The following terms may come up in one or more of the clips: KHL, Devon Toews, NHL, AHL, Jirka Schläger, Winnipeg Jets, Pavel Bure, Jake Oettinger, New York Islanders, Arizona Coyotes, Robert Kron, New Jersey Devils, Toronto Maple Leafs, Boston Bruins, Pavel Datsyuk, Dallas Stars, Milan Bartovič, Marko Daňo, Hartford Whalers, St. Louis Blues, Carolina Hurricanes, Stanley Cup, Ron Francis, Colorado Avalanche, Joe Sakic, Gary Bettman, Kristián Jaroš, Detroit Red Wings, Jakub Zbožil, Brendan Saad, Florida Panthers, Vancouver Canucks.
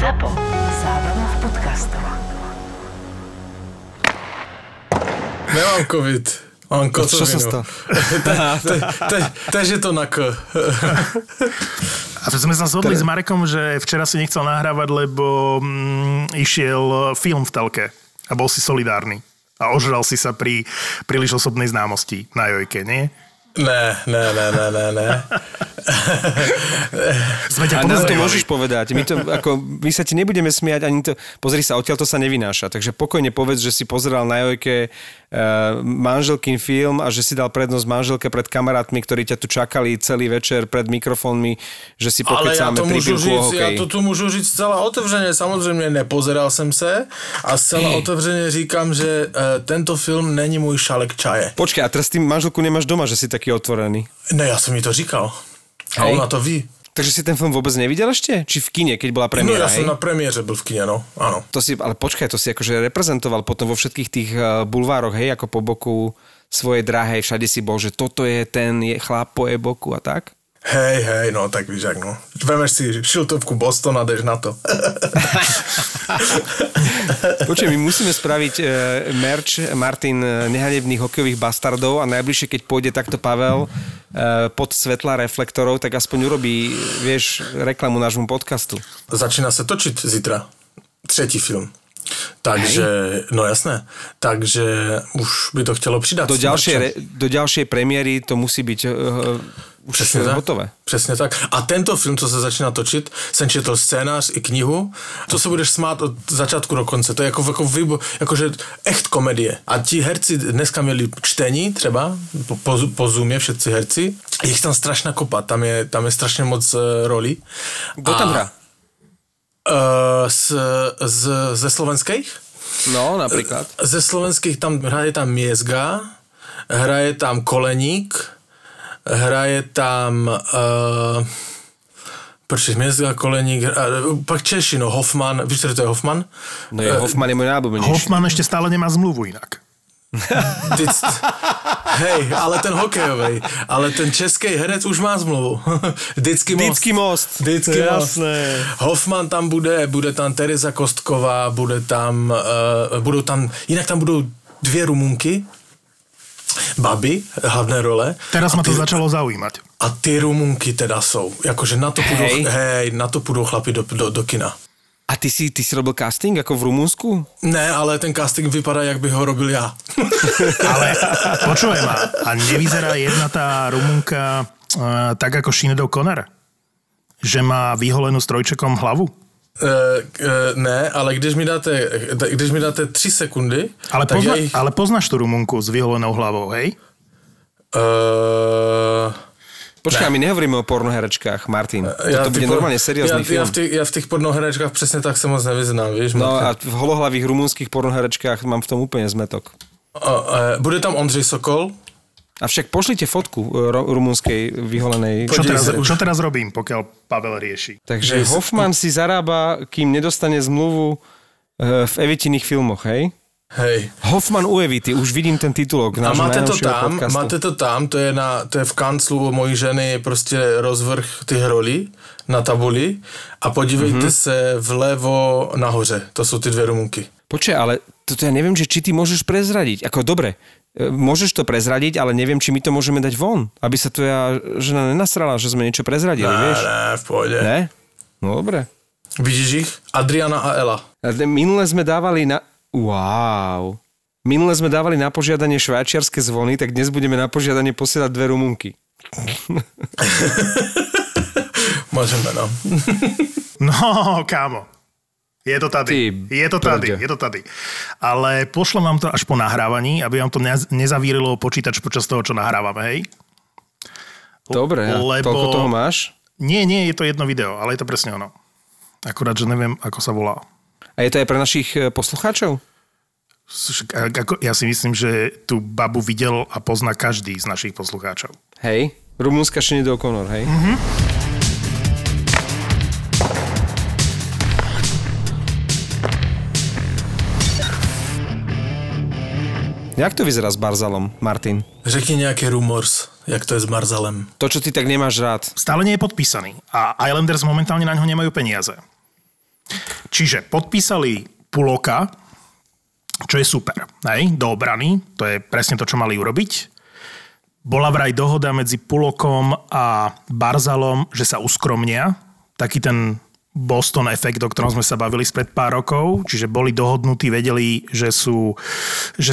Zapo. Zábava v podcastoch. Nemám covid. Mám kocovinu. Takže to na K. A to sme sa zhodli s Marekom, že včera si nechcel nahrávať, lebo išiel film v telke. A bol si solidárny. A ožral si sa pri príliš osobnej známosti na Jojke, nie? Ne. A nám to môžeš povedať. My sa ti nebudeme smiať ani to. Pozri sa, odtiaľ to sa nevynáša. Takže pokojne povedz, že si pozeral na Jojke manželkin film a že si dal prednosť manželke pred kamarátmi, ktorí ťa tu čakali celý večer pred mikrofónmi, že si pokecáme tripinku o hokeji. Ale ja to tu môžu říct celá otevřeně. Samozřejmě nepozeral jsem se a celá otevřeně říkám, že tento film není můj šalek čaje. Počkej, a teraz ty manželku nemáš doma, že si taký otvorený. Ne, ja som mi to říkal. A ona to ví. Takže si ten film vôbec nevidel ešte? Či v kine, keď bola premiéra? No ja som na premiére bol v kine, no. Áno. Ale počkaj, to si akože reprezentoval potom vo všetkých tých bulvároch, hej, ako po boku svojej drahej, všade si bol, že toto je ten chlap po boku a tak? Hej, no tak víš, jak no. Vemeš si šiltovku Boston a jdeš na to. Počuj, my musíme spraviť merch Martin nehanebných hokejových bastardov a najbližšie, keď pôjde takto Pavel pod svetla reflektorov, tak aspoň urobí, vieš, reklamu nášmu podcastu. Začína sa točiť zítra. Třetí film. Takže, no jasné, takže už by to chtělo přidat. Do ďalšej premiéry to musí byť už přesně hotové. Tak, přesně tak. A tento film, co se začíná točit, jsem četl scénář i knihu, to se budeš smát od začátku do konce, to je jakože echt komedie. A ti herci dneska měli čtení třeba, po Zoomě všetci herci, jich tam strašná kopa, tam je strašně moc rolí. Kdo tam hra? Ze slovenských? No, napríklad. Ze slovenských tam hraje tam Miezga, hraje tam Koleník, hraje tam Miezga, Koleník, pak Češino, Hoffman, víš, čo to je Hoffman? No je, Hoffman je môj nábobnejší. Hoffman ešte stále nemá zmluvu inak. Hej, ale ten hokejovej, ale ten český herec už má zmluvu. Dycký most. Jasné. Hoffman tam bude tam Tereza Kostková, budou tam, jinak tam budou dvě Rumunky, baby, hlavné role. Teraz ma to začalo zaujímať. A ty Rumunky teda jsou, jakože na to budou chlapi do kina. A ty si robil casting ako v Rumunsku? Ne, ale ten casting vypadá, jak by ho robil ja. Ale počujem ma. A nevyzerá jedna tá Rumunka tak ako Siobhan O'Connor? Že má vyholenú strojčekom hlavu? Ne, ale když mi dáte 3 sekundy... Ale, ale poznáš tú Rumunku s vyholenou hlavou, hej? Počkaj, my nehovoríme o pornoherečkách, Martin. To bude normálne seriózny film. Ja v tých pornoherečkách presne tak sa moc nevyznám, vieš. No a v holohlavých rumunských pornoherečkách mám v tom úplne zmetok. Bude tam Ondřej Sokol. Avšak pošlite fotku rumunskej vyholenej. Čo teraz robím, pokiaľ Pavel rieši? Takže Hoffman si zarába, kým nedostane zmluvu v Evitiných filmoch, hej? Hej. Hoffman u Evity, už vidím ten titulok. A máte to tam, to je v kanclu u mojí ženy, je prostě rozvrh těch rolí na tabuli a podívejte se vlevo nahoře, to jsou ty dvě Rumunky. Počkej, ale toto ja neviem, že či ty môžeš prezradiť, ako dobre, môžeš to prezradiť, ale neviem, či my to môžeme dať von, aby sa tvoja žena nenasrala, že sme niečo prezradili, vieš? Ne, v pohode. Ne? No dobre. Vidíš ich? Adriana a Ela. Minule sme dávali na... Wow. Minule sme dávali na požiadanie švajčiarske zvony, tak dnes budeme na požiadanie posielať dve Rumunky. Môžeme, no. No, kámo. Je to tady. Ale pošlem vám to až po nahrávaní, aby vám to nezavírilo počítač počas toho, čo nahrávame, hej? Dobre, toľko toho máš? Nie, je to jedno video, ale je to presne ono. Akurát, že neviem, ako sa volá. A je to aj pre našich poslucháčov? Ja si myslím, že tú babu videl a pozná každý z našich poslucháčov. Hej, rumunská Siobhan O'Connor, hej? Mhm. Jak to vyzerá s Barzalom, Martin? Řekni nejaký rumors, jak to je s Barzalem. To, čo ty tak nemáš rád. Stále nie je podpísaný a Islanders momentálne na ňo nemajú peniaze. Čiže podpísali Puloka, čo je super, hej, do obrany. To je presne to, čo mali urobiť. Bola vraj dohoda medzi Pulokom a Barzalom, že sa uskromnia. Taký ten Boston efekt, o ktorom sme sa bavili spred pár rokov. Čiže boli dohodnutí, vedeli, že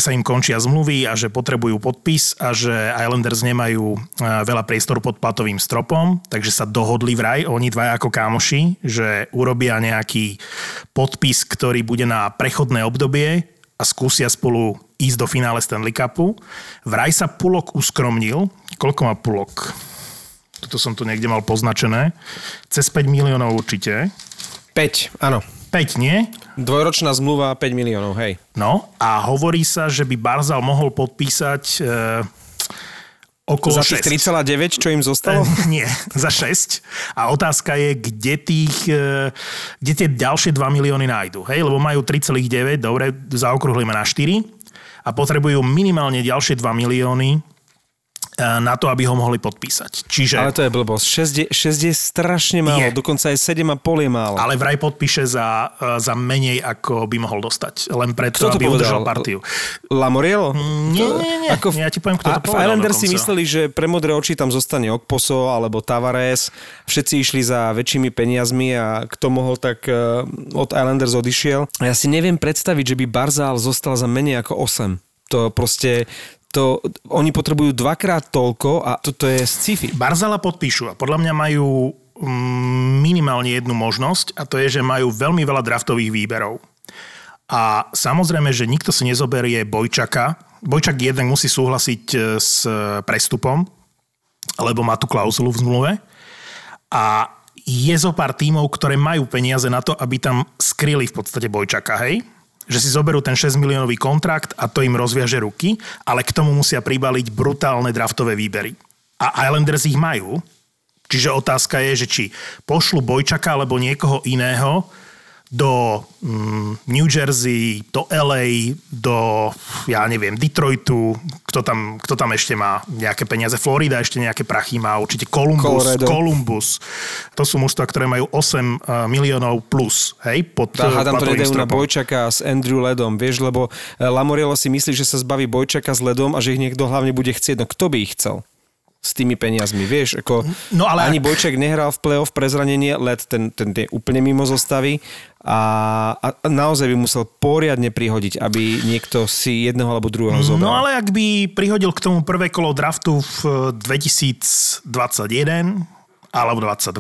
sa im končia zmluvy a že potrebujú podpis a že Islanders nemajú veľa priestoru pod platovým stropom. Takže sa dohodli vraj, oni dvaja ako kámoši, že urobia nejaký podpis, ktorý bude na prechodné obdobie a skúsia spolu ísť do finále Stanley Cupu. Vraj sa Pulok uskromnil. Koľko má Pulok? Toto som tu niekde mal poznačené. Cez 5 miliónov určite. 5, áno. 5, nie? Dvojročná zmluva 5 miliónov, hej. No a hovorí sa, že by Barzal mohol podpísať okolo 6. Za 3,9, čo im zostalo? Nie, za 6. A otázka je, kde tie ďalšie 2 milióny nájdu. Hej, lebo majú 3,9, dobre, zaokrúhlime na 4. A potrebujú minimálne ďalšie 2 milióny na to, aby ho mohli podpísať. Čiže... Ale to je blbosť. 6 je strašne málo, dokonca aj 7,5 je málo. Ale vraj podpíše za menej, ako by mohol dostať. Len preto, aby udržal partiu. Lamoriello? Nie. Ako ja ti poviem, kto to povedal. Islanders si mysleli, že pre modré oči tam zostane Okposo alebo Tavares. Všetci išli za väčšími peniazmi a kto mohol, tak od Islanders odišiel. Ja si neviem predstaviť, že by Barzal zostal za menej ako 8. To proste... To oni potrebujú dvakrát toľko a toto je sci-fi. Barzala podpíšu a podľa mňa majú minimálne jednu možnosť a to je, že majú veľmi veľa draftových výberov. A samozrejme, že nikto si nezoberie Bojčaka. Bojčak jednak musí súhlasiť s prestupom, lebo má tú klauzulu v zmluve. A je zo pár tímov, ktoré majú peniaze na to, aby tam skryli v podstate Bojčaka, hej? Že si zoberú ten 6 miliónový kontrakt a to im rozviaže ruky, ale k tomu musia pribaliť brutálne draftové výbery. A Islanders ich majú. Čiže otázka je, že či pošlu Bojčaka alebo niekoho iného do New Jersey, do LA, do, ja neviem, Detroitu, kto tam ešte má nejaké peniaze. Florida ešte nejaké prachy má, určite Columbus. To sú mužstva, ktoré majú 8 miliónov plus, hej, pod platovým stropom. Hádam to nedajú na Bojčaka s Andrew Ledom, vieš, lebo Lamoriello si myslí, že sa zbaví Bojčaka s Ledom a že ich niekto hlavne bude chcieť. No kto by ich chcel? S tými peniazmi, vieš, ako no, ale... ani Bojček nehral v play-off pre zranenie, Led ten je úplne mimo zostavy a naozaj by musel poriadne prihodiť, aby niekto si jedného alebo druhého zobral. No ale ak by prihodil k tomu prvé kolo draftu v 2021 alebo 22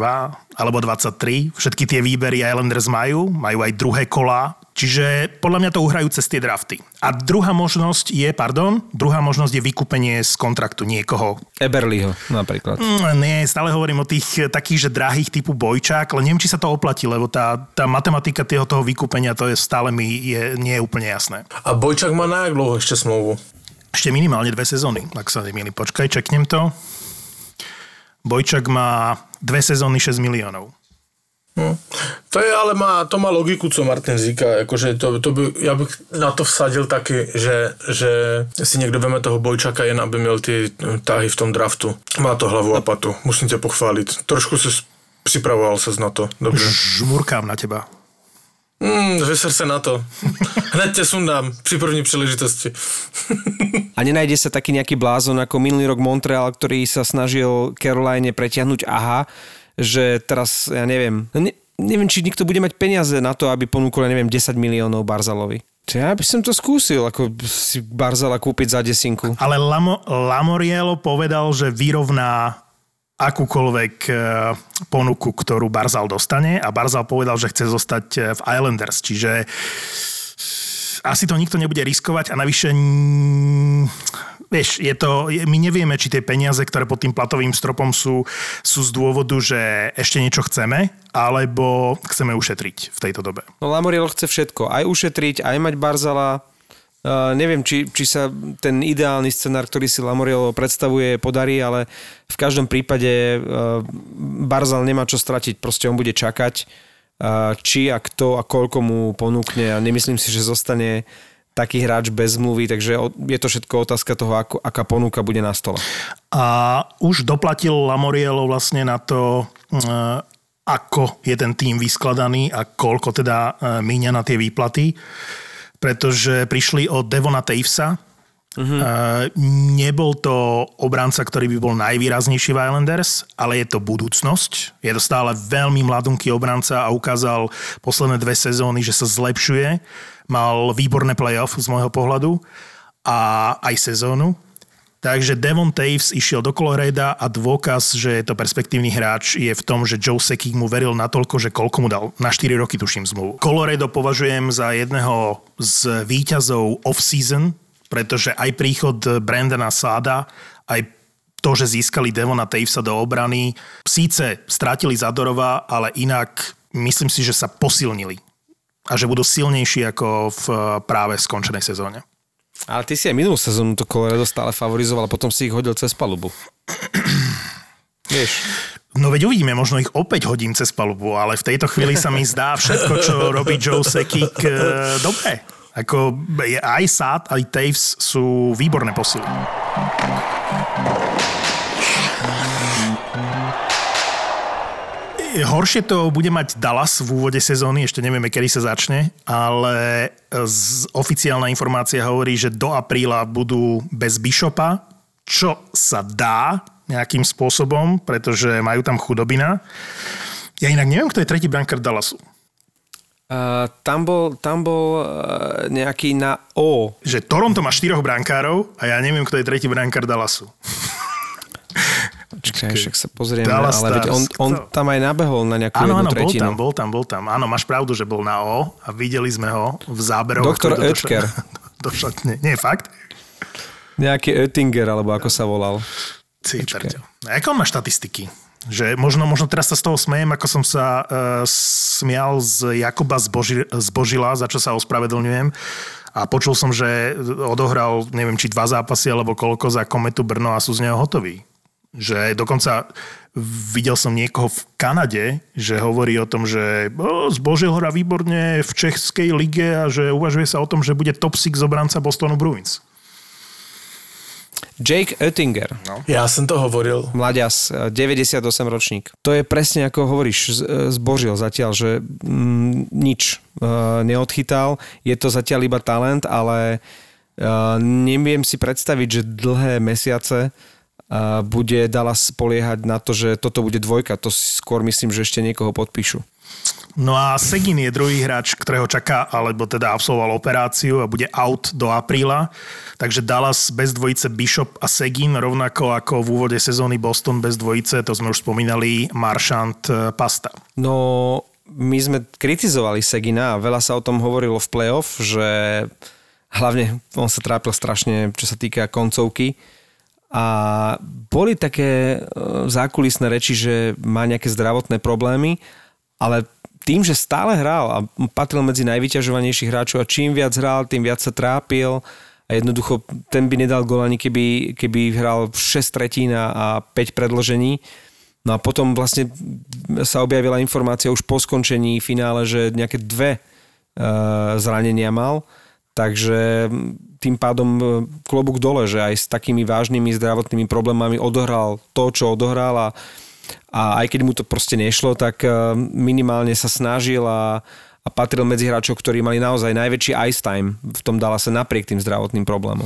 alebo 23, všetky tie výbery Islanders majú aj druhé kola, čiže podľa mňa to uhrajú cez tie drafty. A druhá možnosť je vykúpenie z kontraktu niekoho. Eberliho napríklad. Nie, stále hovorím o tých takých, že drahých typu Bojčák, ale neviem, či sa to oplatí, lebo tá matematika toho vykúpenia, to je stále nie je úplne jasné. A Bojčák má na jak dlho ešte smlouvu? Ešte minimálne 2 sezóny, ak sa nemýlim. Počkaj, čeknem to. Bojčák má 2 sezóny 6 miliónov. No, to je, ale to má logiku, co Martin říká, akože ja bych na to vsadil taky, že si niekto veme toho Bojčaka jen, aby měl ty táhy v tom draftu. Má to hlavu a patu, musím ťa pochváliť. Trošku si pripravoval sa na to, dobre. Žmurkám na teba. Vyser sa na to. Hned ťa sundám pri první príležitosti. A nenájde sa taký nejaký blázon ako minulý rok Montreal, ktorý sa snažil Caroline pretiahnuť aha, že teraz, ja neviem, neviem, či nikto bude mať peniaze na to, aby ponúkol, 10 miliónov Barzalovi. Ja by som to skúsil, ako si Barzala kúpiť za 10. Ale Lamoriello povedal, že vyrovná akúkoľvek ponuku, ktorú Barzal dostane a Barzal povedal, že chce zostať v Islanders, čiže asi to nikto nebude riskovať a navyše... Vieš, my nevieme, či tie peniaze, ktoré pod tým platovým stropom sú z dôvodu, že ešte niečo chceme, alebo chceme ušetriť v tejto dobe. No Lamoriello chce všetko. Aj ušetriť, aj mať Barzala. Neviem, či sa ten ideálny scenár, ktorý si Lamoriello predstavuje, podarí, ale v každom prípade Barzal nemá čo stratiť. Proste on bude čakať, či a kto a koľko mu ponúkne. A nemyslím si, že zostane... taký hráč bez zmluvy, takže je to všetko otázka toho, aká ponuka bude na stole. A už doplatil Lamoriello vlastne na to ako je ten tým vyskladaný a koľko teda míňa na tie výplaty, pretože prišli od Devona Toewsa. Mm-hmm. Nebol to obranca, ktorý by bol najvýraznejší v Islanders, ale je to budúcnosť. Je to stále veľmi mladunký obranca a ukázal posledné 2 sezóny, že sa zlepšuje. Mal výborné playoff z môjho pohľadu a aj sezónu. Takže Devon Toews išiel do Colorada a dôkaz, že je to perspektívny hráč, je v tom, že Joe Sakic mu veril natoľko, že koľko mu dal. Na 4 roky tuším zmluvu. Colorado považujem za jedného z víťazov off-season, pretože aj príchod Brendana Saada, aj to, že získali Devona Toewsa do obrany, síce strátili Zadorova, ale inak myslím si, že sa posilnili a že budú silnejší ako v práve skončenej sezóne. Ale ty si aj minulú sezónu to Colorado stále favorizoval a potom si ich hodil cez palubu. Vieš? No veď uvidíme, možno ich opäť hodím cez palubu, ale v tejto chvíli sa mi zdá všetko, čo robí Joe Sakic, dobre. Ako aj Saad, aj Toews sú výborné posily. Horšie to bude mať Dallas v úvode sezóny, ešte nevieme, kedy sa začne, ale oficiálna informácia hovorí, že do apríla budú bez Bishopa, čo sa dá nejakým spôsobom, pretože majú tam chudobina. Ja inak neviem, kto je tretí brankár Dallasu. Tam bol nejaký na O. Že Toronto má 4 brankárov a ja neviem, kto je tretí brankár Dallasu. Čakaj, však sa pozrieme, Dallas ale Stars, on tam aj nabehol na nejakú jednu tretinu. Áno, bol tam. Áno, máš pravdu, že bol na O a videli sme ho v záberoch. Doktor Oettinger. Nie, fakt? Nejaký Oettinger, alebo ako sa volal. Ako on má štatistiky? Že možno teraz sa z toho smejem, ako som sa smial z Jakuba Zbožila, za čo sa ospravedlňujem. A počul som, že odohral, neviem, či 2 zápasy, alebo koľko za Kometu Brno a sú z neho hotoví. Že dokonca videl som niekoho v Kanade, že hovorí o tom, že Zbožil hora výborne v Českej lige a že uvažuje sa o tom, že bude top 6 obranca Bostonu Bruins. Jake Oettinger. No. Ja som to hovoril. Mladias, 98 ročník. To je presne ako hovoríš, Zbožil zatiaľ, že nič neodchytal. Je to zatiaľ iba talent, ale neviem si predstaviť, že dlhé mesiace bude Dallas spoliehať na to, že toto bude dvojka. To skôr myslím, že ešte niekoho podpíšu. No a Segin je druhý hráč, ktorého čaká, alebo teda absolvoval operáciu a bude out do apríla. Takže Dallas bez dvojice Bishop a Segin, rovnako ako v úvode sezóny Boston bez dvojice, to sme už spomínali, Marchand, Pasta. No, my sme kritizovali Segina a veľa sa o tom hovorilo v playoff, že hlavne on sa trápil strašne, čo sa týka koncovky. A boli také zákulisné reči, že má nejaké zdravotné problémy, ale tým, že stále hral a patril medzi najvyťažovanejších hráčov a čím viac hral, tým viac sa trápil a jednoducho ten by nedal gól ani keby hral 6 tretín a 5 predĺžení. No a potom vlastne sa objavila informácia už po skončení finále, že nejaké 2 zranenia mal. Takže tým pádom klobúk dole, že aj s takými vážnymi zdravotnými problémami odohral to, čo odohral a aj keď mu to proste nešlo, tak minimálne sa snažil a patril medzi hráčov, ktorí mali naozaj najväčší ice time. V tom dala sa napriek tým zdravotným problémom.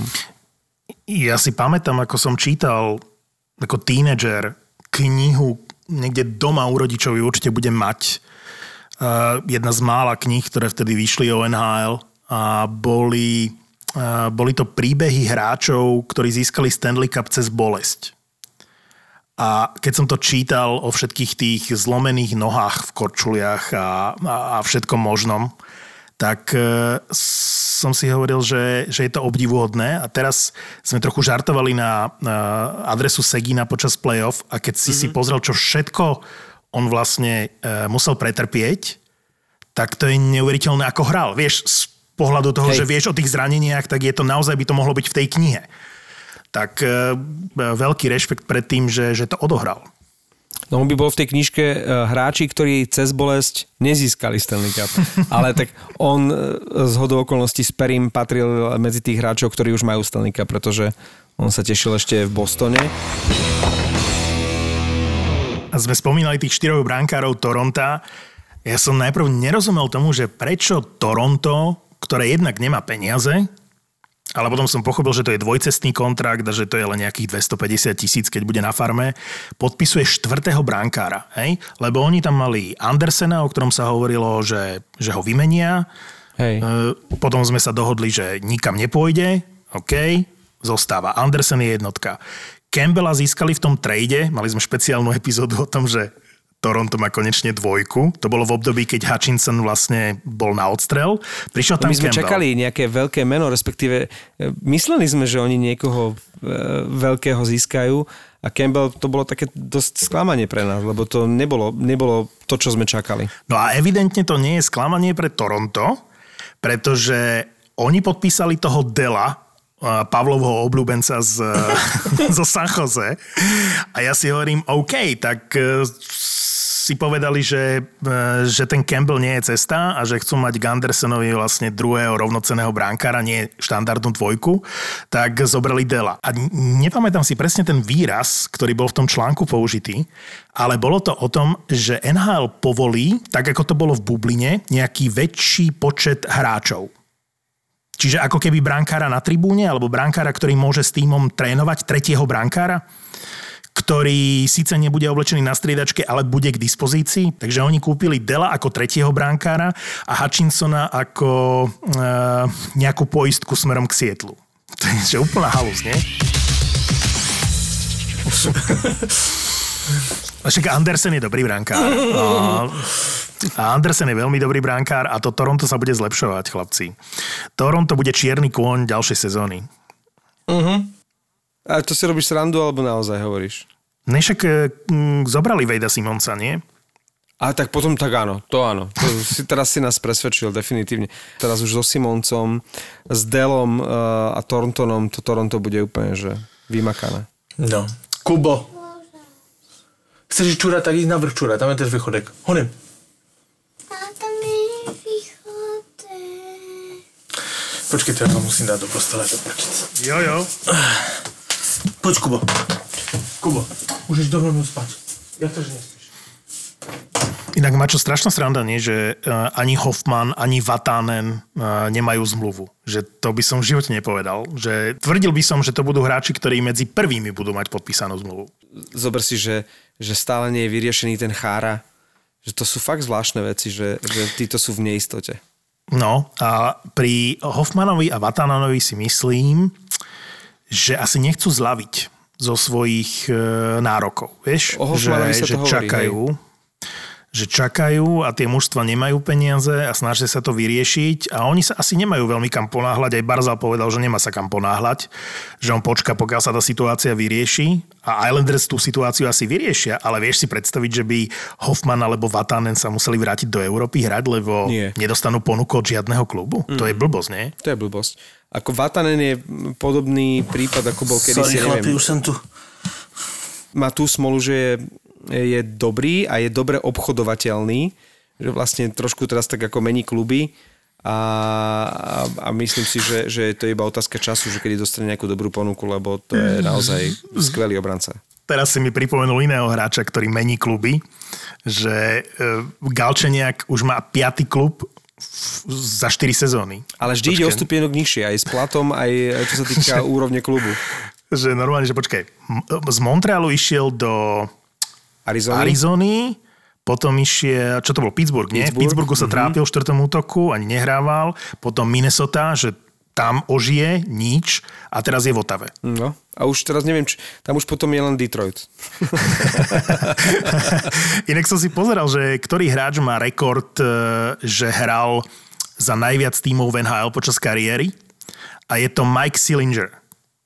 Ja si pamätám, ako som čítal ako tínedžer knihu niekde doma u rodičov určite bude mať. Jedna z mála kníh, ktoré vtedy vyšli o NHL. A boli to príbehy hráčov, ktorí získali Stanley Cup cez bolesť. A keď som to čítal o všetkých tých zlomených nohách v korčuliach a všetkom možnom, tak som si hovoril, že je to obdivuhodné. A teraz sme trochu žartovali na adresu Segina počas playoff a keď si pozrel, čo všetko on vlastne musel pretrpieť, tak to je neuveriteľné, ako hral. Vieš, pohľadu toho, že vieš o tých zraneniach, tak je to naozaj by to mohlo byť v tej knihe. Tak veľký rešpekt pred tým, že to odohral. No on by bol v tej knižke hráči, ktorí cez bolesť nezískali Stanley Cup. Ale tak on z hodou okolností s Perrym patril medzi tých hráčov, ktorí už majú Stanley Cup, pretože on sa tešil ešte v Bostone. sme spomínali tých štyroch brankárov Toronta. Ja som najprv nerozumel tomu, že prečo Toronto, ktoré jednak nemá peniaze, ale potom som pochopil, že to je dvojcestný kontrakt a že to je len nejakých 250 000, keď bude na farme, podpisuje štvrtého brankára. Hej? Lebo oni tam mali Andersena, o ktorom sa hovorilo, že ho vymenia. Hej. Potom sme sa dohodli, že nikam nepôjde. OK, zostáva. Andersen je jednotka. Campbella získali v tom trade. Mali sme špeciálnu epizódu o tom, že Toronto má konečne dvojku. To bolo v období, keď Hutchinson vlastne bol na odstrel. Prišiel tam Campbell. My sme čakali nejaké veľké meno, respektíve mysleli sme, že oni niekoho veľkého získajú a Campbell, to bolo také dosť sklamanie pre nás, lebo to nebolo to, čo sme čakali. No a evidentne to nie je sklamanie pre Toronto, pretože oni podpísali toho Dela, Pavlovho obľúbenca zo San Jose. A ja si hovorím, OK, tak si povedali, že ten Campbell nie je cesta a že chcú mať Gundersonovi vlastne druhého rovnocenného brankára, nie štandardnú dvojku, tak zobrali Dela. A nepamätám si presne ten výraz, ktorý bol v tom článku použitý, ale bolo to o tom, že NHL povolí, tak ako to bolo v bubline, nejaký väčší počet hráčov. Čiže ako keby brankára na tribúne, alebo brankára, ktorý môže s tímom trénovať, tretieho brankára, ktorý síce nebude oblečený na striedačke, ale bude k dispozícii. Takže oni kúpili Dela ako tretieho brankára a Hutchinsona ako nejakú poistku smerom k Sietlu. To je úplná halus, nie? Však Andersen je dobrý brankár. A Andersen je veľmi dobrý brankár a to Toronto sa bude zlepšovať, chlapci. Toronto bude čierny kôň ďalšej sezóny. Uh-huh. A to si robíš srandu, alebo naozaj hovoríš? Nešak zobrali Vejda Simonsa, nie? A tak potom tak áno, to áno. To teraz si nás presvedčil definitívne. Teraz už so Simoncom, s Delom a Thorntonom to Toronto bude úplne že vymakané. No. Kubo. Chceš ísť čúrať, tak ísť na vrch čúrať. Tam je tiež východek. Honem. A tam je východek. Počkej, to ja musím dať do postele. Jojo. Poď, Kubo. Kubo, už ješ dovolenú spať. Jak to, že nespíš? Inak má čo strašná sranda, nie? Že ani Hoffman, ani Vatanen nemajú zmluvu. Že to by som v živote nepovedal. Že tvrdil by som, že to budú hráči, ktorí medzi prvými budú mať podpísanú zmluvu. Zober si, že stále nie je vyriešený ten Chára. Že to sú fakt zvláštne veci, že títo sú v neistote. No a pri Hoffmanovi a Vatananovi si myslím, že asi nechcú zľaviť zo svojich nárokov. Vieš, že hovorí, čakajú. Hej. Že čakajú a tie mužstva nemajú peniaze a snažia sa to vyriešiť a oni sa asi nemajú veľmi kam ponáhľať. Aj Barzal povedal, že nemá sa kam ponáhľať, že on počká, pokiaľ sa tá situácia vyrieši a Islanders tú situáciu asi vyriešia, ale vieš si predstaviť, že by Hoffman alebo Vatanen sa museli vrátiť do Európy hrať, lebo nedostanú ponuku od žiadneho klubu. To je blbosť, nie? To je blbosť. Ako Vatanen je podobný prípad, ako bol kedysi, neviem. Už som tu. Má tú smolu, že je dobrý a je dobre obchodovateľný, že vlastne trošku teraz tak ako mení kluby a myslím si, že to je iba otázka času, že kedy dostane nejakú dobrú ponuku, lebo to je naozaj skvelý obranca. Teraz si mi pripomenul iného hráča, ktorý mení kluby, že Galčeniak už má 5. klub za 4 sezóny. Ale vždy ide o stupienok nižšie, aj s platom, aj čo sa týka úrovne klubu. Že normálne, že počkaj, z Montrealu išiel do Arizony, potom išiel, čo to bol, Pittsburgh, nie? V Pittsburghu sa trápil v 4. útoku, ani nehrával, potom Minnesota, že tam ožije, nič a teraz je v Otave. No, a už teraz neviem, tam už potom je len Detroit. Inak som si pozeral, že ktorý hráč má rekord, že hral za najviac tímov v NHL počas kariéry a je to Mike Sillinger.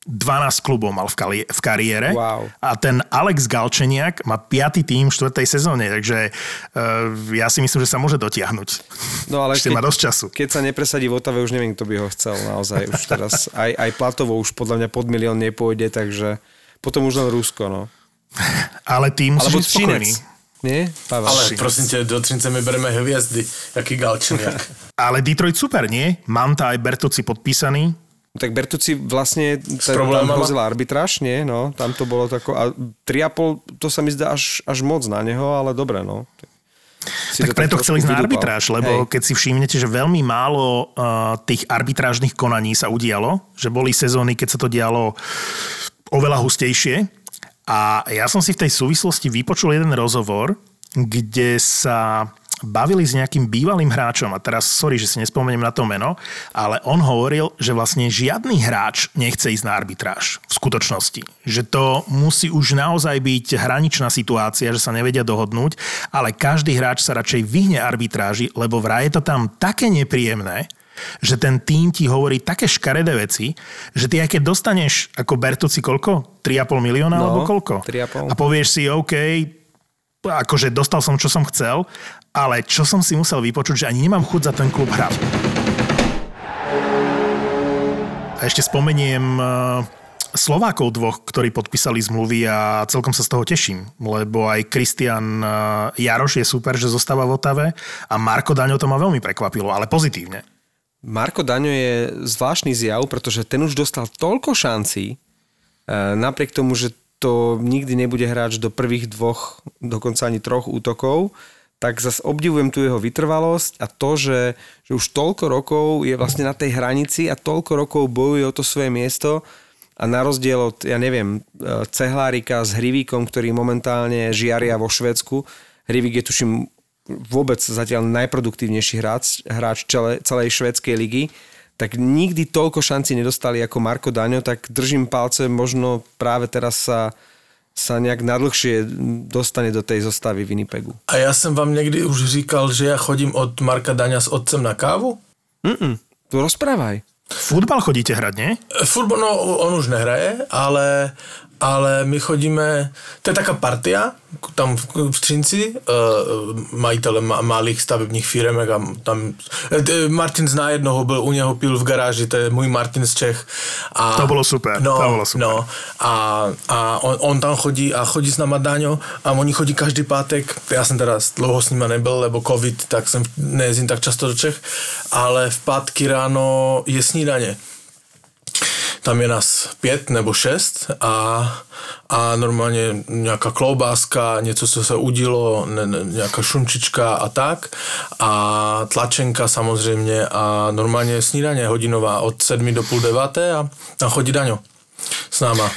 12 klubov mal v kariére. Wow. A ten Alex Galčeniak má 5. tým v 4. sezóne, takže ja si myslím, že sa môže dotiahnuť. No ale ešte má dosť času. Keď sa nepresadí v Otave, už neviem, kto by ho chcel naozaj už teraz. Aj platovo už podľa mňa pod milión nepôjde, takže potom už len Rusko, no. Ale tým musíš byť spokojný. Nie? Pavel. Ale prosím ťa, do Třince my bereme hviezdy, jaký Galčeniak. Ale Detroit super, nie? Manta aj Bertucci podpísaný. Tak Bertucci vlastne hozila arbitráž, nie? No, tam to bolo tako... A 3,5, to sa mi zdá až moc na neho, ale dobre, no. Tak preto chcel ísť na arbitráž, lebo keď si všimnete, že veľmi málo tých arbitrážnych konaní sa udialo, že boli sezóny, keď sa to dialo oveľa hustejšie. A ja som si v tej súvislosti vypočul jeden rozhovor, kde sa bavili s nejakým bývalým hráčom a teraz, sorry, že si nespomeniem na to meno, ale on hovoril, že vlastne žiadny hráč nechce ísť na arbitráž v skutočnosti. Že to musí už naozaj byť hraničná situácia, že sa nevedia dohodnúť, ale každý hráč sa radšej vyhne arbitráži, lebo vraj je to tam také nepríjemné, že ten tým ti hovorí také škaredé veci, že ty aj keď dostaneš ako Bertucci koľko? 3,5 milióna alebo koľko? 3,5. A povieš si, OK, akože dostal som, čo som chcel, ale čo som si musel vypočuť, že ani nemám chuť za ten klub hrať. A ešte spomeniem Slovákov dvoch, ktorí podpísali zmluvy a celkom sa z toho teším, lebo aj Kristián Jaroš je super, že zostáva v Otave a Marko Daňo to ma veľmi prekvapilo, ale pozitívne. Marko Daňo je zvláštny zjav, pretože ten už dostal toľko šancí, napriek tomu, že to nikdy nebude hráč do prvých dvoch, dokonca ani troch útokov, tak zase obdivujem tu jeho vytrvalosť a to, že už toľko rokov je vlastne na tej hranici a toľko rokov bojuje o to svoje miesto a na rozdiel od, ja neviem, Cehlárika s Hrivíkom, ktorý momentálne žiaria vo Švédsku. Hrivík je, tuším, vôbec zatiaľ najproduktívnejší hráč celej švédskej ligy, tak nikdy toľko šancí nedostali ako Marko Daňo, tak držím palce, možno práve teraz sa nejak nadlhšie dostane do tej zostavy Winnipegu. A ja som vám niekdy už říkal, že ja chodím od Marka Daňa s otcem na kávu? To rozprávaj. Futbal chodíte hrať, nie? Futbal, no on už nehraje, ale my chodíme, to je taká partia, tam v Třinci, majitele malých stavebních firmek a tam, Martin zná jednoho, byl u něho pil v garáži, to je můj Martin z Čech. A, to bylo super, no, to bylo super. No, a on tam chodí a chodí s náma Daňo a oni chodí každý pátek, já jsem teda dlouho s nima nebyl, lebo covid, tak jsem nejezdím tak často do Čech, ale v pátky ráno je snídaně. Tam je nás 5 nebo 6 a normálně nějaká kloubáska, něco, co se udilo, nějaká šunčička a tak. A tlačenka samozřejmě a normálně snídaně hodinová od 7 do půl 9 a chodí Daňo s náma.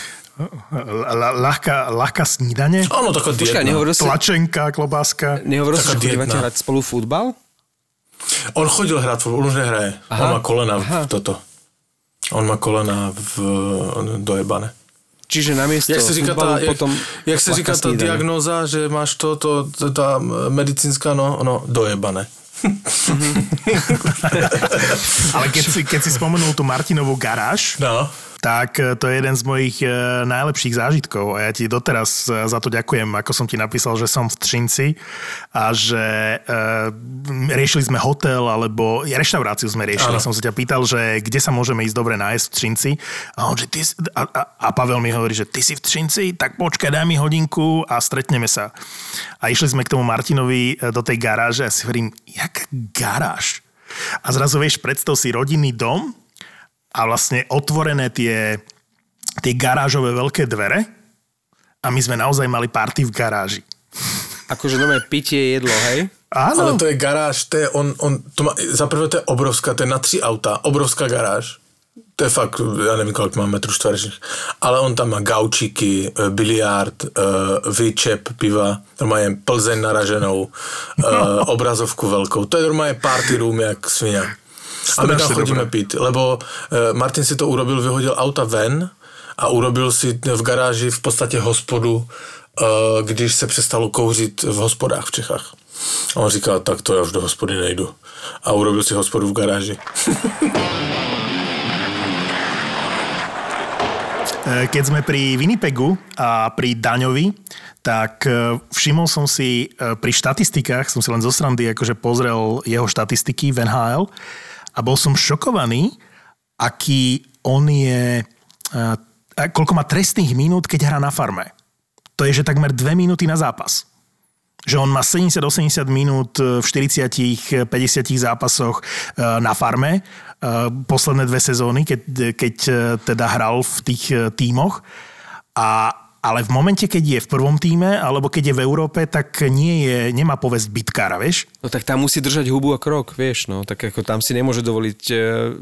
Ľahká snídaně? Ano, taková dietná. Tlačenka, klobáska. Nehovoril si, že chodíte hrať spolu futbal? On chodil hrát futbal, on už nehraje. Aha. On má kolena v toto. On má kolena dojebané. Čiže namiesto futbalu potom... Jak se říká ta diagnóza, že máš ta medicínská, no dojebané. Ale keď si spomenul tú Martinovú garáž, no, tak to je jeden z mojich najlepších zážitkov a ja ti doteraz za to ďakujem, ako som ti napísal, že som v Třinci a že riešili sme hotel alebo reštauráciu sme riešili. Ano. Som sa ťa pýtal, že kde sa môžeme ísť dobre nájsť v Třinci a on, že ty, a Pavel mi hovorí, že ty si v Třinci, tak počkaj, daj mi hodinku a stretneme sa. A išli sme k tomu Martinovi do tej garáže a si hovorím, jaká garáž? A zrazu vieš, predstav si rodinný dom a vlastne otvorené tie garážové veľké dvere a my sme naozaj mali party v garáži. Akože nové pitie, jedlo, hej? Áno. Ale to je garáž, to je on to má, zaprvé to je obrovská, to je na 3 auta, obrovská garáž. To je fakt, ja neviem, koľko má metrů čtverečných. Ale on tam má gaučíky, biliard, výčep piva, normálne Plzeň naraženou, obrazovku veľkou. To je normálne party room, jak svinia. A my tam chodíme pít, lebo Martin si to urobil, vyhodil auta ven a urobil si v garáži v podstatě hospodu, když se přestalo kouřit v hospodách v Čechách. A on říkal, tak to já už do hospody nejdu. A urobil si hospodu v garáži. Keď sme pri Winnipegu a pri Daňovi, tak všimol som si pri štatistikách, som si len zo srandy akože pozrel jeho štatistiky v NHL a bol som šokovaný, aký on je, koľko má trestných minút, keď hrá na farme. To je, že takmer 2 minúty na zápas. že on má 70-80 minút v 40-50 zápasoch na farme posledné dve sezóny, keď teda hral v tých tímoch. Ale v momente, keď je v prvom tíme, alebo keď je v Európe, tak nemá povesť bitkára, vieš? No tak tam musí držať hubu a krok, vieš, no. Tak ako tam si nemôže dovoliť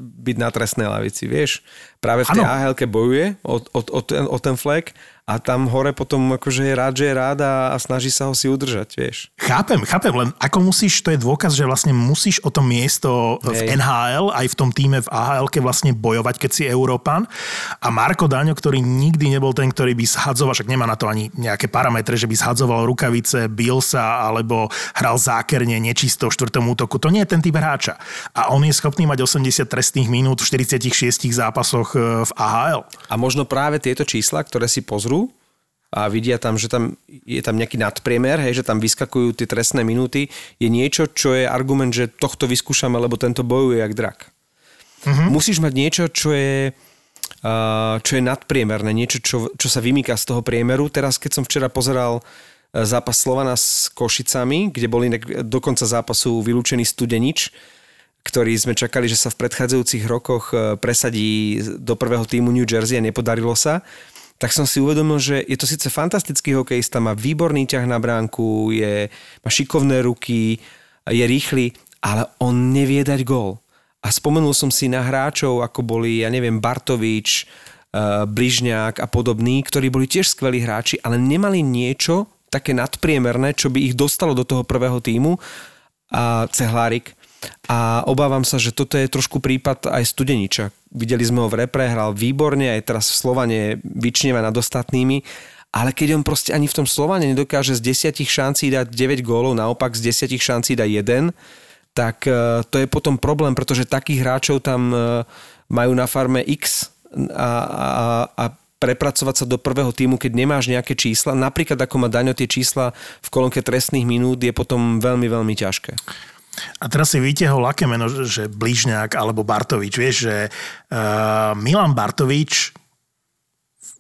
byť na trestnej lavici, vieš. Práve v tej AHL-ke bojuje o ten flek a tam hore potom akože je rád a snaží sa ho si udržať, vieš. Chápem, len ako musíš, to je dôkaz, že vlastne musíš o to miesto v NHL, aj v tom tíme v AHL-ke vlastne bojovať, keď si Európan. A Marko Daňo, ktorý nikdy nebol ten, ktorý by schadzoval, však nemá na to ani nejaké parametre, že by zhadzoval rukavice, bil sa alebo hral zákerne nečisto v štvrtom útoku. To nie je ten typ hráča. A on je schopný mať 80 trestných minút v 46 zápasoch v AHL. A možno práve tieto čísla, ktoré si pozrú a vidia tam, že tam je tam nejaký nadpriemer, hej, že tam vyskakujú tie trestné minúty, je niečo, čo je argument, že tohto vyskúšame, lebo tento bojuje jak drak. Mm-hmm. Musíš mať niečo, čo je nadpriemerné, niečo, čo sa vymýka z toho priemeru. Teraz, keď som včera pozeral zápas Slovana s Košicami, kde boli do konca zápasu vylúčený Studenič, ktorý sme čakali, že sa v predchádzajúcich rokoch presadí do prvého týmu New Jersey a nepodarilo sa, tak som si uvedomil, že je to síce fantastický hokejista, má výborný ťah na bránku, má šikovné ruky, je rýchly, ale on nevie dať gól. A spomenul som si na hráčov, ako boli, Bartovič, Bližňák a podobní, ktorí boli tiež skvelí hráči, ale nemali niečo také nadpriemerné, čo by ich dostalo do toho prvého tímu. A Cehlárik. A obávam sa, že toto je trošku prípad aj Studeniča. Videli sme ho v repre, hral výborne, aj teraz v Slovane vyčnieva nad ostatnými. Ale keď on proste ani v tom Slovane nedokáže z 10 šancí dať 9 gólov, naopak z 10 šancí dá 1, tak to je potom problém, pretože takých hráčov tam majú na farme X a prepracovať sa do prvého tímu, keď nemáš nejaké čísla. Napríklad, ako má Daňo tie čísla v kolónke trestných minút, je potom veľmi, veľmi ťažké. A teraz si vytiehol ľahké meno, že Bližňák alebo Bartovič. Vieš, že Milan Bartovič,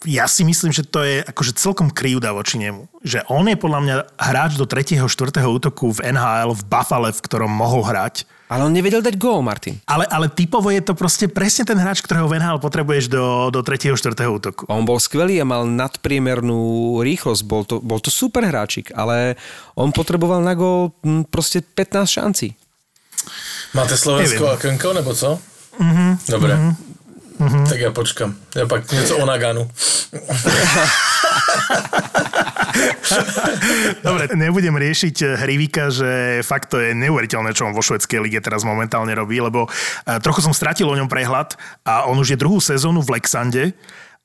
ja si myslím, že to je akože celkom krivda voči nemu. Že on je podľa mňa hráč do 3. 4. útoku v NHL v Buffale, v ktorom mohol hrať. Ale on nevedel dať gól, Martin. Ale typovo je to proste presne ten hráč, ktorého v NHL potrebuješ do 3. 4. útoku. On bol skvelý a mal nadpriemernú rýchlosť. Bol to super hráčik, ale on potreboval na gól proste 15 šancí. Máte Slovensko akenko, nebo co? Mm-hmm. Dobre. Mm-hmm. Mm-hmm. Tak ja počkam. Ja pak nieco o Naganu. Dobre, nebudem riešiť Hrivíka, že fakt to je neuveriteľné, čo on vo švédskej lige teraz momentálne robí, lebo trochu som stratil o ňom prehľad a on už je druhú sezónu v Lexande,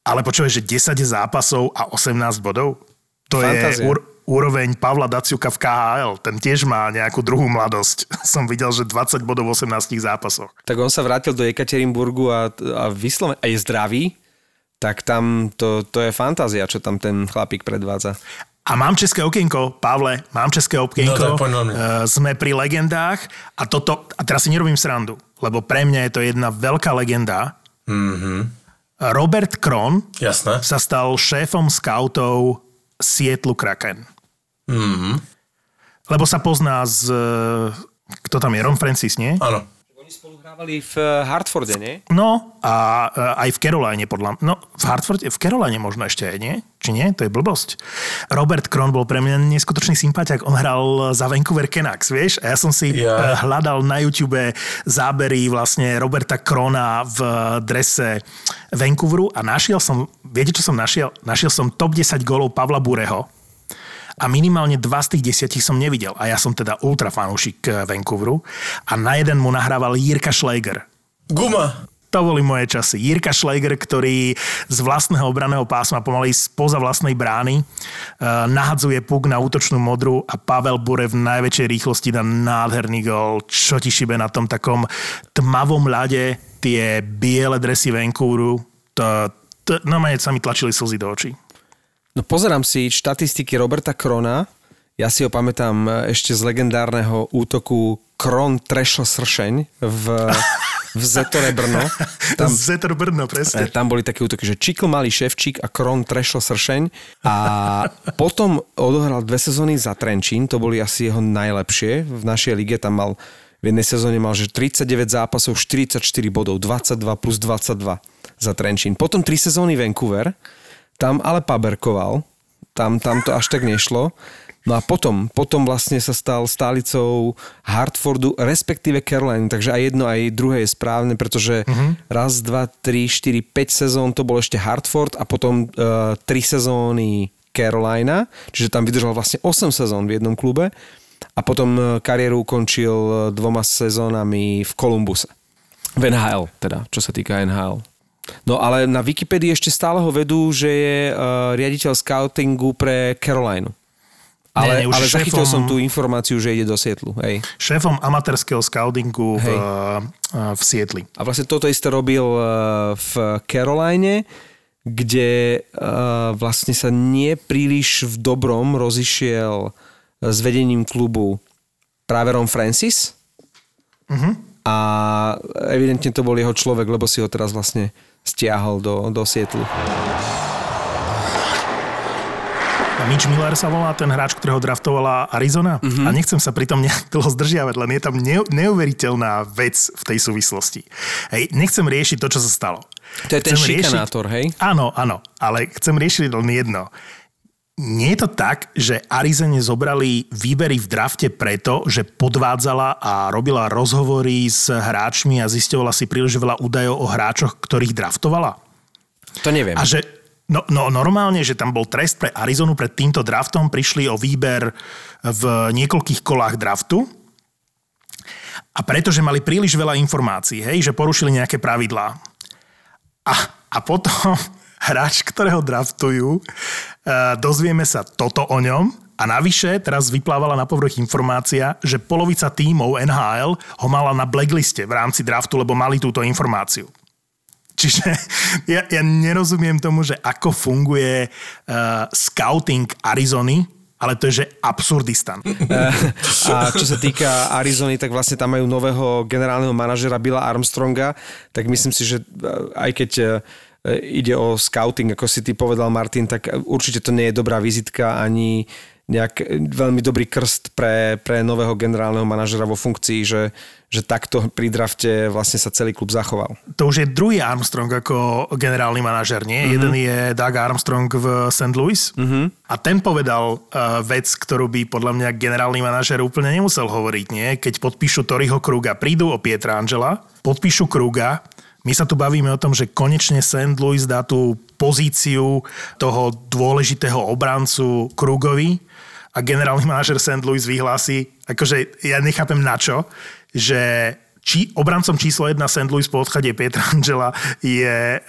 ale počuješ, že 10 zápasov a 18 bodov? To Fantazie. Je úroveň Pavla Datsyuka v KHL. Ten tiež má nejakú druhú mladosť. Som videl, že 20 bodov v 18 zápasoch. Tak on sa vrátil do Ekaterinburgu a vyslovene je zdravý, tak tam to je fantázia, čo tam ten chlapík predvádza. A mám české okienko, Pavle, sme pri legendách a toto, a teraz si nerobím srandu, lebo pre mňa je to jedna veľká legenda. Mm-hmm. Robert Kron sa stal šéfom skautov Seattle Kraken. Mm-hmm. Lebo sa pozná z... Kto tam je? Ron Francis, nie? Áno. Oni spolu hrávali v Hartforde, nie? No, a aj v Caroline podľa... No, v Hartforde, v Caroline možno ešte aj, nie? Či nie? To je blbosť. Robert Kron bol pre mňa neskutočný sympatiak. On hral za Vancouver Canucks, vieš? A ja som si hľadal na YouTube zábery vlastne Roberta Krona v drese Vancouveru a našiel som... Viete, čo som našiel? Našiel som top 10 gólov Pavla Bureho a minimálne 2 z tých 10 som nevidel. A ja som teda ultra fanúšik Vancouveru a na jeden mu nahrával Jirka Schläger. Guma! To boli moje časy. Jirka Schläger, ktorý z vlastného obraného pásma pomaly spoza vlastnej brány nahadzuje puk na útočnú modru a Pavel Bure v najväčšej rýchlosti dá nádherný gól. Čo ti šibe na tom takom tmavom ľade, tie biele dresy Vancouveru, normálne sa mi tlačili slzy do očí. No pozerám si štatistiky Roberta Krona. Ja si ho pamätám ešte z legendárneho útoku Kron trešl sršeň v v Zetore Brno. Zetor Brno, presne. Tam boli také útoky, že Čikl malý Ševčík a Kron trešl sršeň. A potom odohral 2 sezóny za Trenčín, to boli asi jeho najlepšie. V našej lige tam mal, v jednej sezóne mal že 39 zápasov, 44 bodov, 22 plus 22 za Trenčín. Potom 3 sezóny Vancouver, tam ale paberkoval, tam to až tak nešlo. No a potom vlastne sa stal stálicou Hartfordu, respektíve Caroline, takže aj jedno, aj druhé je správne, pretože 1, 2, 3, 4, 5 sezón to bol ešte Hartford a potom 3 sezóny Carolina, čiže tam vydržal vlastne 8 sezón v jednom klube a potom kariéru ukončil 2 sezónami v Columbuse. V NHL teda, čo sa týka NHL. No ale na Wikipedii ešte stále ho vedú, že je riaditeľ scoutingu pre Carolinu. Ale zachytil som tú informáciu, že ide do Sietlu. Hej. Šéfom amatérskeho scoutingu v Sietli. A vlastne toto isté robil v Caroline, kde vlastne sa nie príliš v dobrom rozišiel s vedením klubu práve Ron Francis. Uh-huh. A evidentne to bol jeho človek, lebo si ho teraz vlastne stiahol do Sietlu. Mitch Miller sa volá ten hráč, ktorého draftovala Arizona. Mm-hmm. A nechcem sa pri tom nejak dlho zdržiavať, len je tam neuveriteľná vec v tej súvislosti. Hej, nechcem riešiť to, čo sa stalo. To je ten šikanátor, hej? Áno, ale chcem riešiť len jedno. Nie je to tak, že Arizone zobrali výbery v drafte preto, že podvádzala a robila rozhovory s hráčmi a zisťovala si príliš veľa údajov o hráčoch, ktorých draftovala? To neviem. A že No normálne, že tam bol trest pre Arizonu pred týmto draftom, prišli o výber v niekoľkých kolách draftu a pretože mali príliš veľa informácií, hej, že porušili nejaké pravidlá. A potom hráč, ktorého draftujú, dozvieme sa toto o ňom a navyše teraz vyplávala na povrch informácia, že polovica tímov NHL ho mala na blackliste v rámci draftu, lebo mali túto informáciu. Čiže ja nerozumiem tomu, že ako funguje scouting Arizony, ale to je, že absurdistan. A čo sa týka Arizony, tak vlastne tam majú nového generálneho manažera Billa Armstronga, tak myslím si, že aj keď ide o scouting, ako si ty povedal, Martin, tak určite to nie je dobrá vizitka ani nejak veľmi dobrý krst pre nového generálneho manažera vo funkcii, že takto pri drafte vlastne sa celý klub zachoval. To už je druhý Armstrong ako generálny manažer, nie? Mm-hmm. Jeden je Doug Armstrong v St. Louis a ten povedal vec, ktorú by podľa mňa generálny manažer úplne nemusel hovoriť, nie? Keď podpíšu Toryho Kruga, prídu o Pietra Angela, podpíšu Kruga, my sa tu bavíme o tom, že konečne St. Louis dá tú pozíciu toho dôležitého obrancu Krugovi a generálny manažer St. Louis vyhlási, akože ja nechápem na čo, že obrancom číslo 1 St. Louis po odchode Pietra Angela je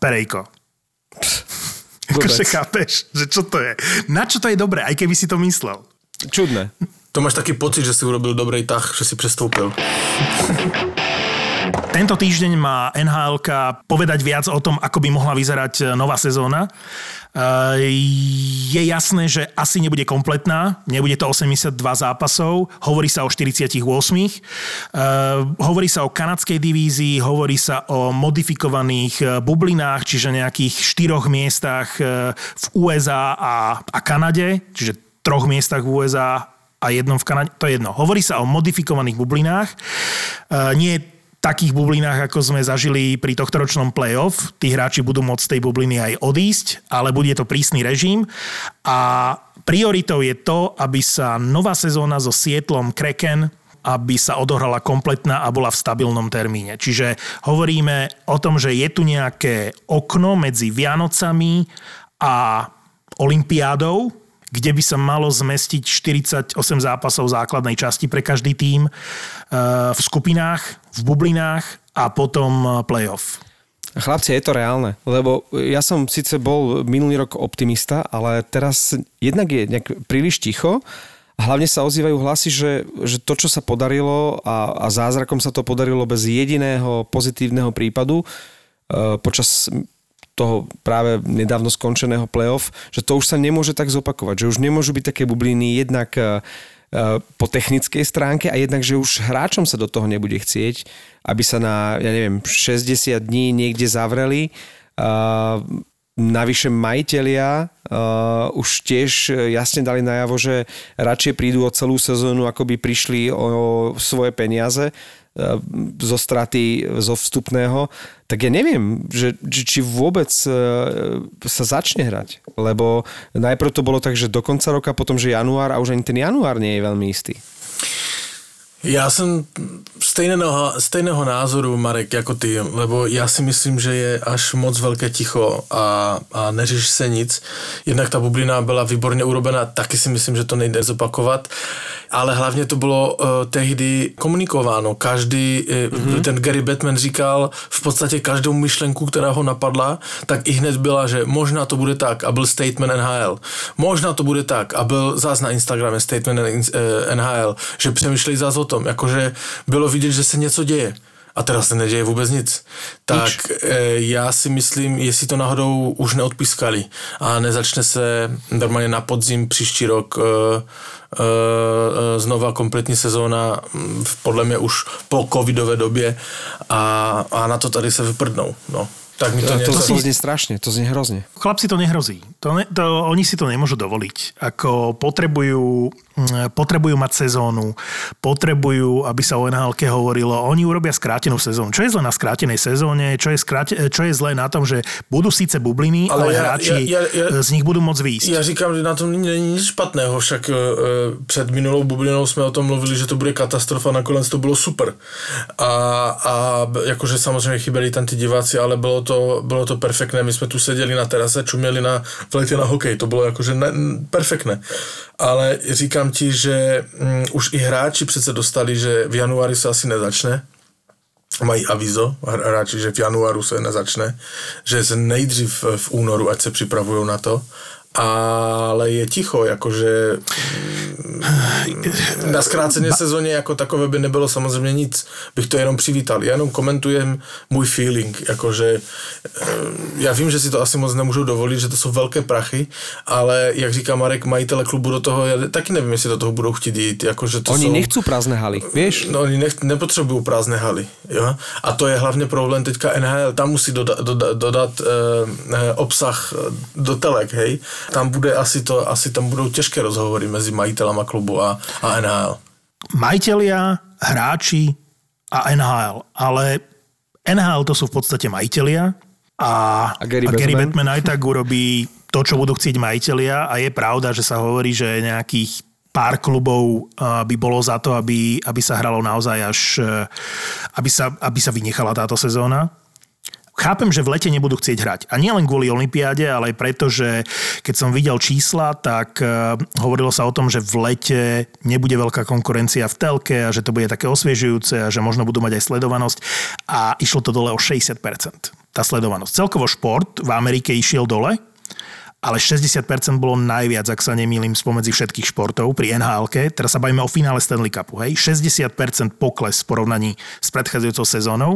Perejko. Akože chápeš, že čo to je? Na čo to je dobré, aj keby si to myslel? Čudné. To máš taký pocit, že si urobil dobrej tah, že si prestúpil. Tento týždeň má NHL-ka povedať viac o tom, ako by mohla vyzerať nová sezóna. Je jasné, že asi nebude kompletná, nebude to 82 zápasov, hovorí sa o 48, hovorí sa o kanadskej divízii, hovorí sa o modifikovaných bublinách, čiže nejakých 4 miestach v USA a Kanade, čiže 3 miestach v USA a 1 v Kanade, to je jedno. Hovorí sa o modifikovaných bublinách, nie je takých bublinách, ako sme zažili pri tohtoročnom play-off. Tí hráči budú môcť z tej bubliny aj odísť, ale bude to prísny režim. A prioritou je to, aby sa nová sezóna so Sietlom Kraken, aby sa odohrala kompletná a bola v stabilnom termíne. Čiže hovoríme o tom, že je tu nejaké okno medzi Vianocami a Olympiádou, kde by sa malo zmestiť 48 zápasov základnej časti pre každý tím v skupinách, v bublinách a potom play-off. Chlapci, je to reálne, lebo ja som síce bol minulý rok optimista, ale teraz jednak je nejak príliš ticho a hlavne sa ozývajú hlasy, že to, čo sa podarilo a zázrakom sa to podarilo bez jediného pozitívneho prípadu počas toho práve nedávno skončeného play-off, že to už sa nemôže tak zopakovať, že už nemôžu byť také bubliny jednak po technickej stránke a jednak, že už hráčom sa do toho nebude chcieť, aby sa na, 60 dní niekde zavreli. Navyše majitelia už tiež jasne dali najavo, že radšej prídu o celú sezónu, ako by prišli o svoje peniaze zo straty, zo vstupného. Tak ja neviem, že, či vôbec sa začne hrať. Lebo najprv to bolo tak, že do konca roka, potom, že január a už ani ten január nie je veľmi istý. Ja som stejného názoru, Marek, jako ty, lebo já si myslím, že je až moc velké ticho a neřeší se nic. Jednak ta bublina byla výborně urobená, taky si myslím, že to nejde zopakovat, ale hlavně to bylo tehdy komunikováno. Každý, ten Gary Bettman říkal, v podstatě každou myšlenku, která ho napadla, tak i hned byla, že možná to bude tak a byl statement NHL. Možná to bude tak a byl zás na Instagrame statement NHL, že přemýšlej zás o tom, jakože bylo vidět, že se něco děje. A teraz se neděje vůbec nic. Tak já si myslím, jestli to náhodou už neodpískali a nezačne se normálně na podzim příští rok znova kompletní sezóna, podle mě už po covidové době a na to tady se vyprdnou. No. Tak mi to znie strašne, to znie hrozne. Chlapci, to nehrozí. Oni si to nemôžu dovoliť. Ako potrebujú mať sezónu, potrebujú, aby sa o NHL-ke hovorilo. Oni urobia skrátenú sezónu. Čo je zle na skrátenej sezóne? Čo je zle na tom, že budú síce bubliny, ale hráči z nich budú môcť výjsť? Ja říkám, že na tom není nič špatného. Však pred minulou bublinou sme o tom mluvili, že to bude katastrofa. Nakonec to bolo super. A akože samozrejme chybeli tam tí diváci, ale bylo to perfektné, my jsme tu seděli na terase, čuměli v letě na hokej, to bylo jakože perfektné. Ale říkám ti, že už i hráči přece dostali, že v januári se asi nezačne. Mají avizo hráči, že v januáru se nezačne, že se nejdřív v únoru, ať se připravujou na to. Ale je ticho, jakože na zkrácené sezóně jako takové by nebylo samozřejmě nic. Bych to jenom přivítal. Já jenom komentujem můj feeling, jakože já vím, že si to asi moc nemůžu dovolit, že to jsou velké prachy, ale jak říká Marek, majitele klubu do toho, já taky nevím, jestli do toho budou chtít jít. Jakože to oni nechcú prázdné haly, víš? No, oni nepotřebují prázdné haly. Jo? A to je hlavně problém teďka NHL. Tam musí dodat obsah do telek, hej? Tam bude asi tam budou těžké rozhovory mezi majitelama klubu a NHL. Majitelia, hráči a NHL, ale NHL to sú v podstate majitelia a Gary Bettman aj tak urobí to, čo budú chcieť majitelia a je pravda, že sa hovorí, že nejakých pár klubov by bolo za to, aby sa hralo naozaj až, aby sa vynechala táto sezóna. Chápem, že v lete nebudú chcieť hrať. A nie len kvôli olympiáde, ale aj preto, že keď som videl čísla, tak hovorilo sa o tom, že v lete nebude veľká konkurencia v telke a že to bude také osviežujúce a že možno budú mať aj sledovanosť. A išlo to dole o 60%. Tá sledovanosť. Celkovo šport v Amerike išiel dole, ale 60% bolo najviac, ak sa nemýlim, spomedzi všetkých športov pri NHL-ke. Teraz sa bavíme o finále Stanley Cupu. Hej? 60% pokles v porovnaní s predchádzajúcou sezónou.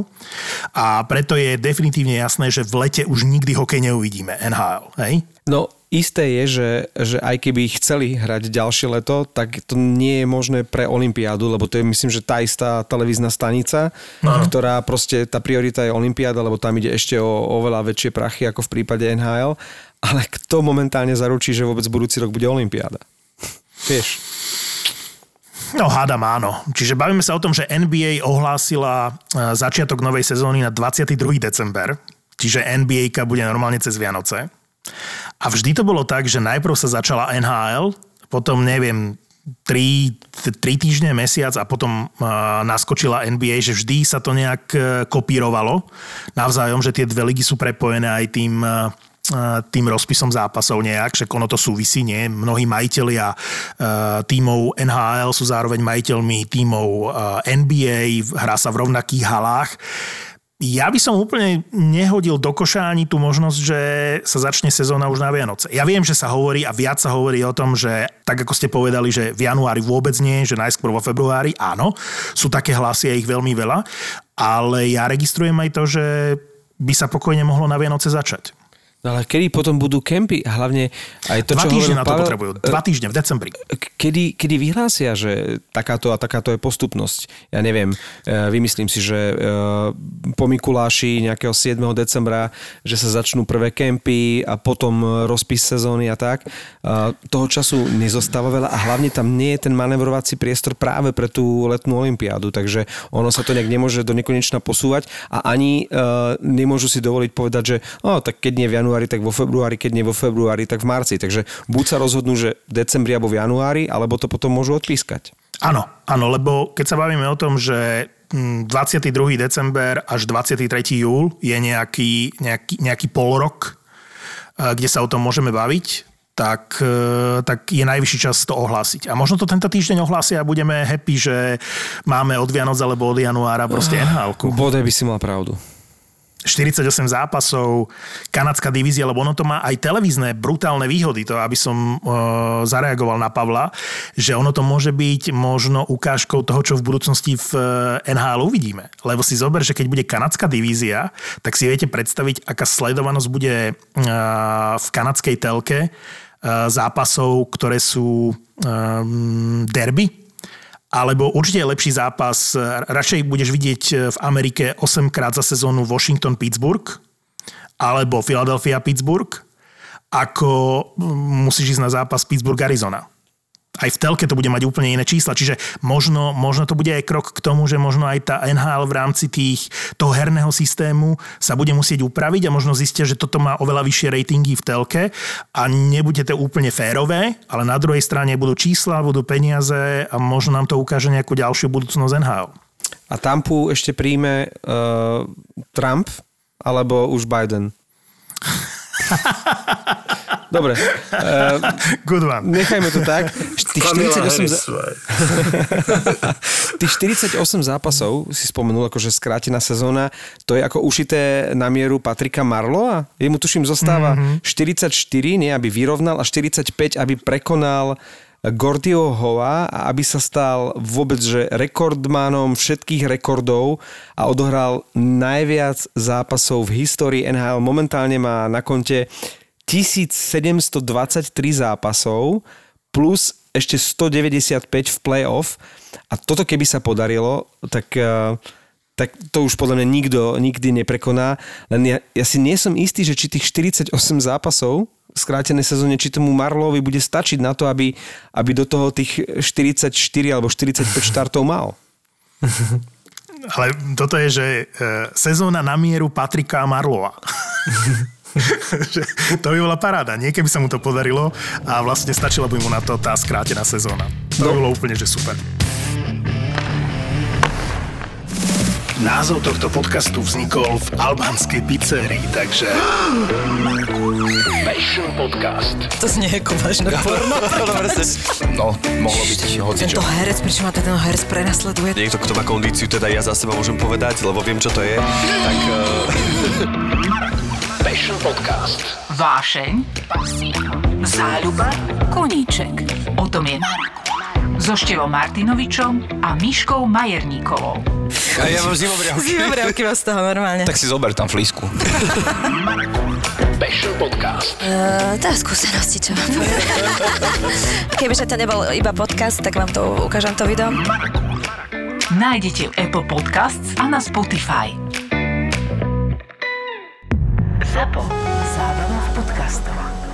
A preto je definitívne jasné, že v lete už nikdy hokej neuvidíme NHL. Hej? No isté je, že aj keby chceli hrať ďalšie leto, tak to nie je možné pre olympiádu, lebo to je, myslím, že tá istá televízna stanica, ktorá proste, tá priorita je olympiáda, lebo tam ide ešte o oveľa väčšie prachy ako v prípade NHL. Ale kto momentálne zaručí, že vôbec budúci rok bude olympiáda? Vieš? No hádam áno. Čiže bavíme sa o tom, že NBA ohlásila začiatok novej sezóny na 22. december. Čiže NBA-ka bude normálne cez Vianoce. A vždy to bolo tak, že najprv sa začala NHL, potom neviem 3 týždne, mesiac a potom naskočila NBA, že vždy sa to nejak kopírovalo navzájom, že tie dve ligy sú prepojené aj tým rozpisom zápasov nejak, však ono to súvisí, nie? Mnohí majitelia tímov NHL sú zároveň majiteľmi tímov NBA, hrá sa v rovnakých halách. Ja by som úplne nehodil do koša ani tú možnosť, že sa začne sezóna už na Vianoce. Ja viem, že sa hovorí a viac sa hovorí o tom, že tak ako ste povedali, že v januári vôbec nie, že najskôr vo februári, áno, sú také hlasy a ich veľmi veľa, ale ja registrujem aj to, že by sa pokojne mohlo na Vianoce začať. No ale kedy potom budú kempy? Hlavne aj to, čo hovoril Pavel... 2 týždne na to potrebujú. 2 týždne v decembri. Kedy vyhlásia, že takáto a takáto je postupnosť? Ja neviem. Vymyslím si, že po Mikuláši nejakého 7. decembra, že sa začnú prvé kempy a potom rozpis sezóny a tak. Toho času nezostáva veľa a hlavne tam nie je ten manevrovací priestor práve pre tú letnú olympiádu. Takže ono sa to nejak nemôže do nekonečna posúvať a ani nemôžu si dovoliť povedať, že tak keď nie v januári, tak vo februári, keď nie vo februári, tak v marci. Takže buď sa rozhodnú, že v decembri alebo v januári, alebo to potom môžu odpískať. Áno, lebo keď sa bavíme o tom, že 22. december až 23. júl je nejaký polrok, kde sa o tom môžeme baviť, tak je najvyšší čas to ohlásiť. A možno to tento týždeň ohlásia a budeme happy, že máme od Vianoc alebo od januára proste NHL-ku. Bodaj by si mal pravdu. 48 zápasov, kanadská divízia, lebo ono to má aj televízne brutálne výhody, to aby som zareagoval na Pavla, že ono to môže byť možno ukážkou toho, čo v budúcnosti v NHL uvidíme. Lebo si zober, že keď bude kanadská divízia, tak si viete predstaviť, aká sledovanosť bude v kanadskej telke zápasov, ktoré sú derby. Alebo určite je lepší zápas. Radšej budeš vidieť v Amerike 8-krát za sezónu Washington-Pittsburgh alebo Philadelphia-Pittsburgh, ako musíš ísť na zápas Pittsburgh-Arizona. Aj v telke to bude mať úplne iné čísla. Čiže možno to bude aj krok k tomu, že možno aj tá NHL v rámci toho herného systému sa bude musieť upraviť a možno zistia, že toto má oveľa vyššie ratingy v telke a nebude to úplne férové, ale na druhej strane budú čísla, budú peniaze a možno nám to ukáže nejakú ďalšiu budúcnosť NHL. A Tampu ešte príjme Trump alebo už Biden? Dobre. Good one. Nechajme to tak. Tých 48 zápasov si spomenul, akože skrátená sezóna, to je ako ušité na mieru Patrika Marlowa. Jemu tuším zostáva 44, nie aby vyrovnal, a 45, aby prekonal Gordyho Howa a aby sa stal vôbec že rekordmanom všetkých rekordov a odohral najviac zápasov v histórii NHL. Momentálne má na konte 1723 zápasov plus ešte 195 v play-off a toto keby sa podarilo, tak to už podľa mňa nikdy neprekoná. Len ja si nie som istý, že či tých 48 zápasov v skrátenej sezóne, či tomu Marlovi bude stačiť na to, aby do toho tých 44 alebo 45 štartov mal. Ale toto je, že sezóna na mieru Patrika Marlowa. To by bola paráda. Niekedy by sa mu to podarilo a vlastne stačila by mu na to tá skrátená sezóna. To by bolo úplne, že super. Názov tohto podcastu vznikol v albánskej pizzerii, takže... Fashion podcast. To znie ako vážne porno. No, mohlo byť hocičo. Tento herec, prečo ma ten herec prenasleduje? Niekto, kto má kondíciu, teda ja za seba môžem povedať, lebo viem, čo to je. Tak... Fashion podcast. Vášeň, záľuba, koníček. O tom je so Števom Martinovičom a Miškou Majerníkovou. A ja mám zimobriavky vás toho normálne. Tak si zober tam flísku. Fashion podcast. To je skúsenosti, čo vám povedal. Kebyže to nebol iba podcast, tak vám to ukážem to video. Nájdete v Apple Podcasts a na Spotify. Zapo. Zábrná v podcastovách.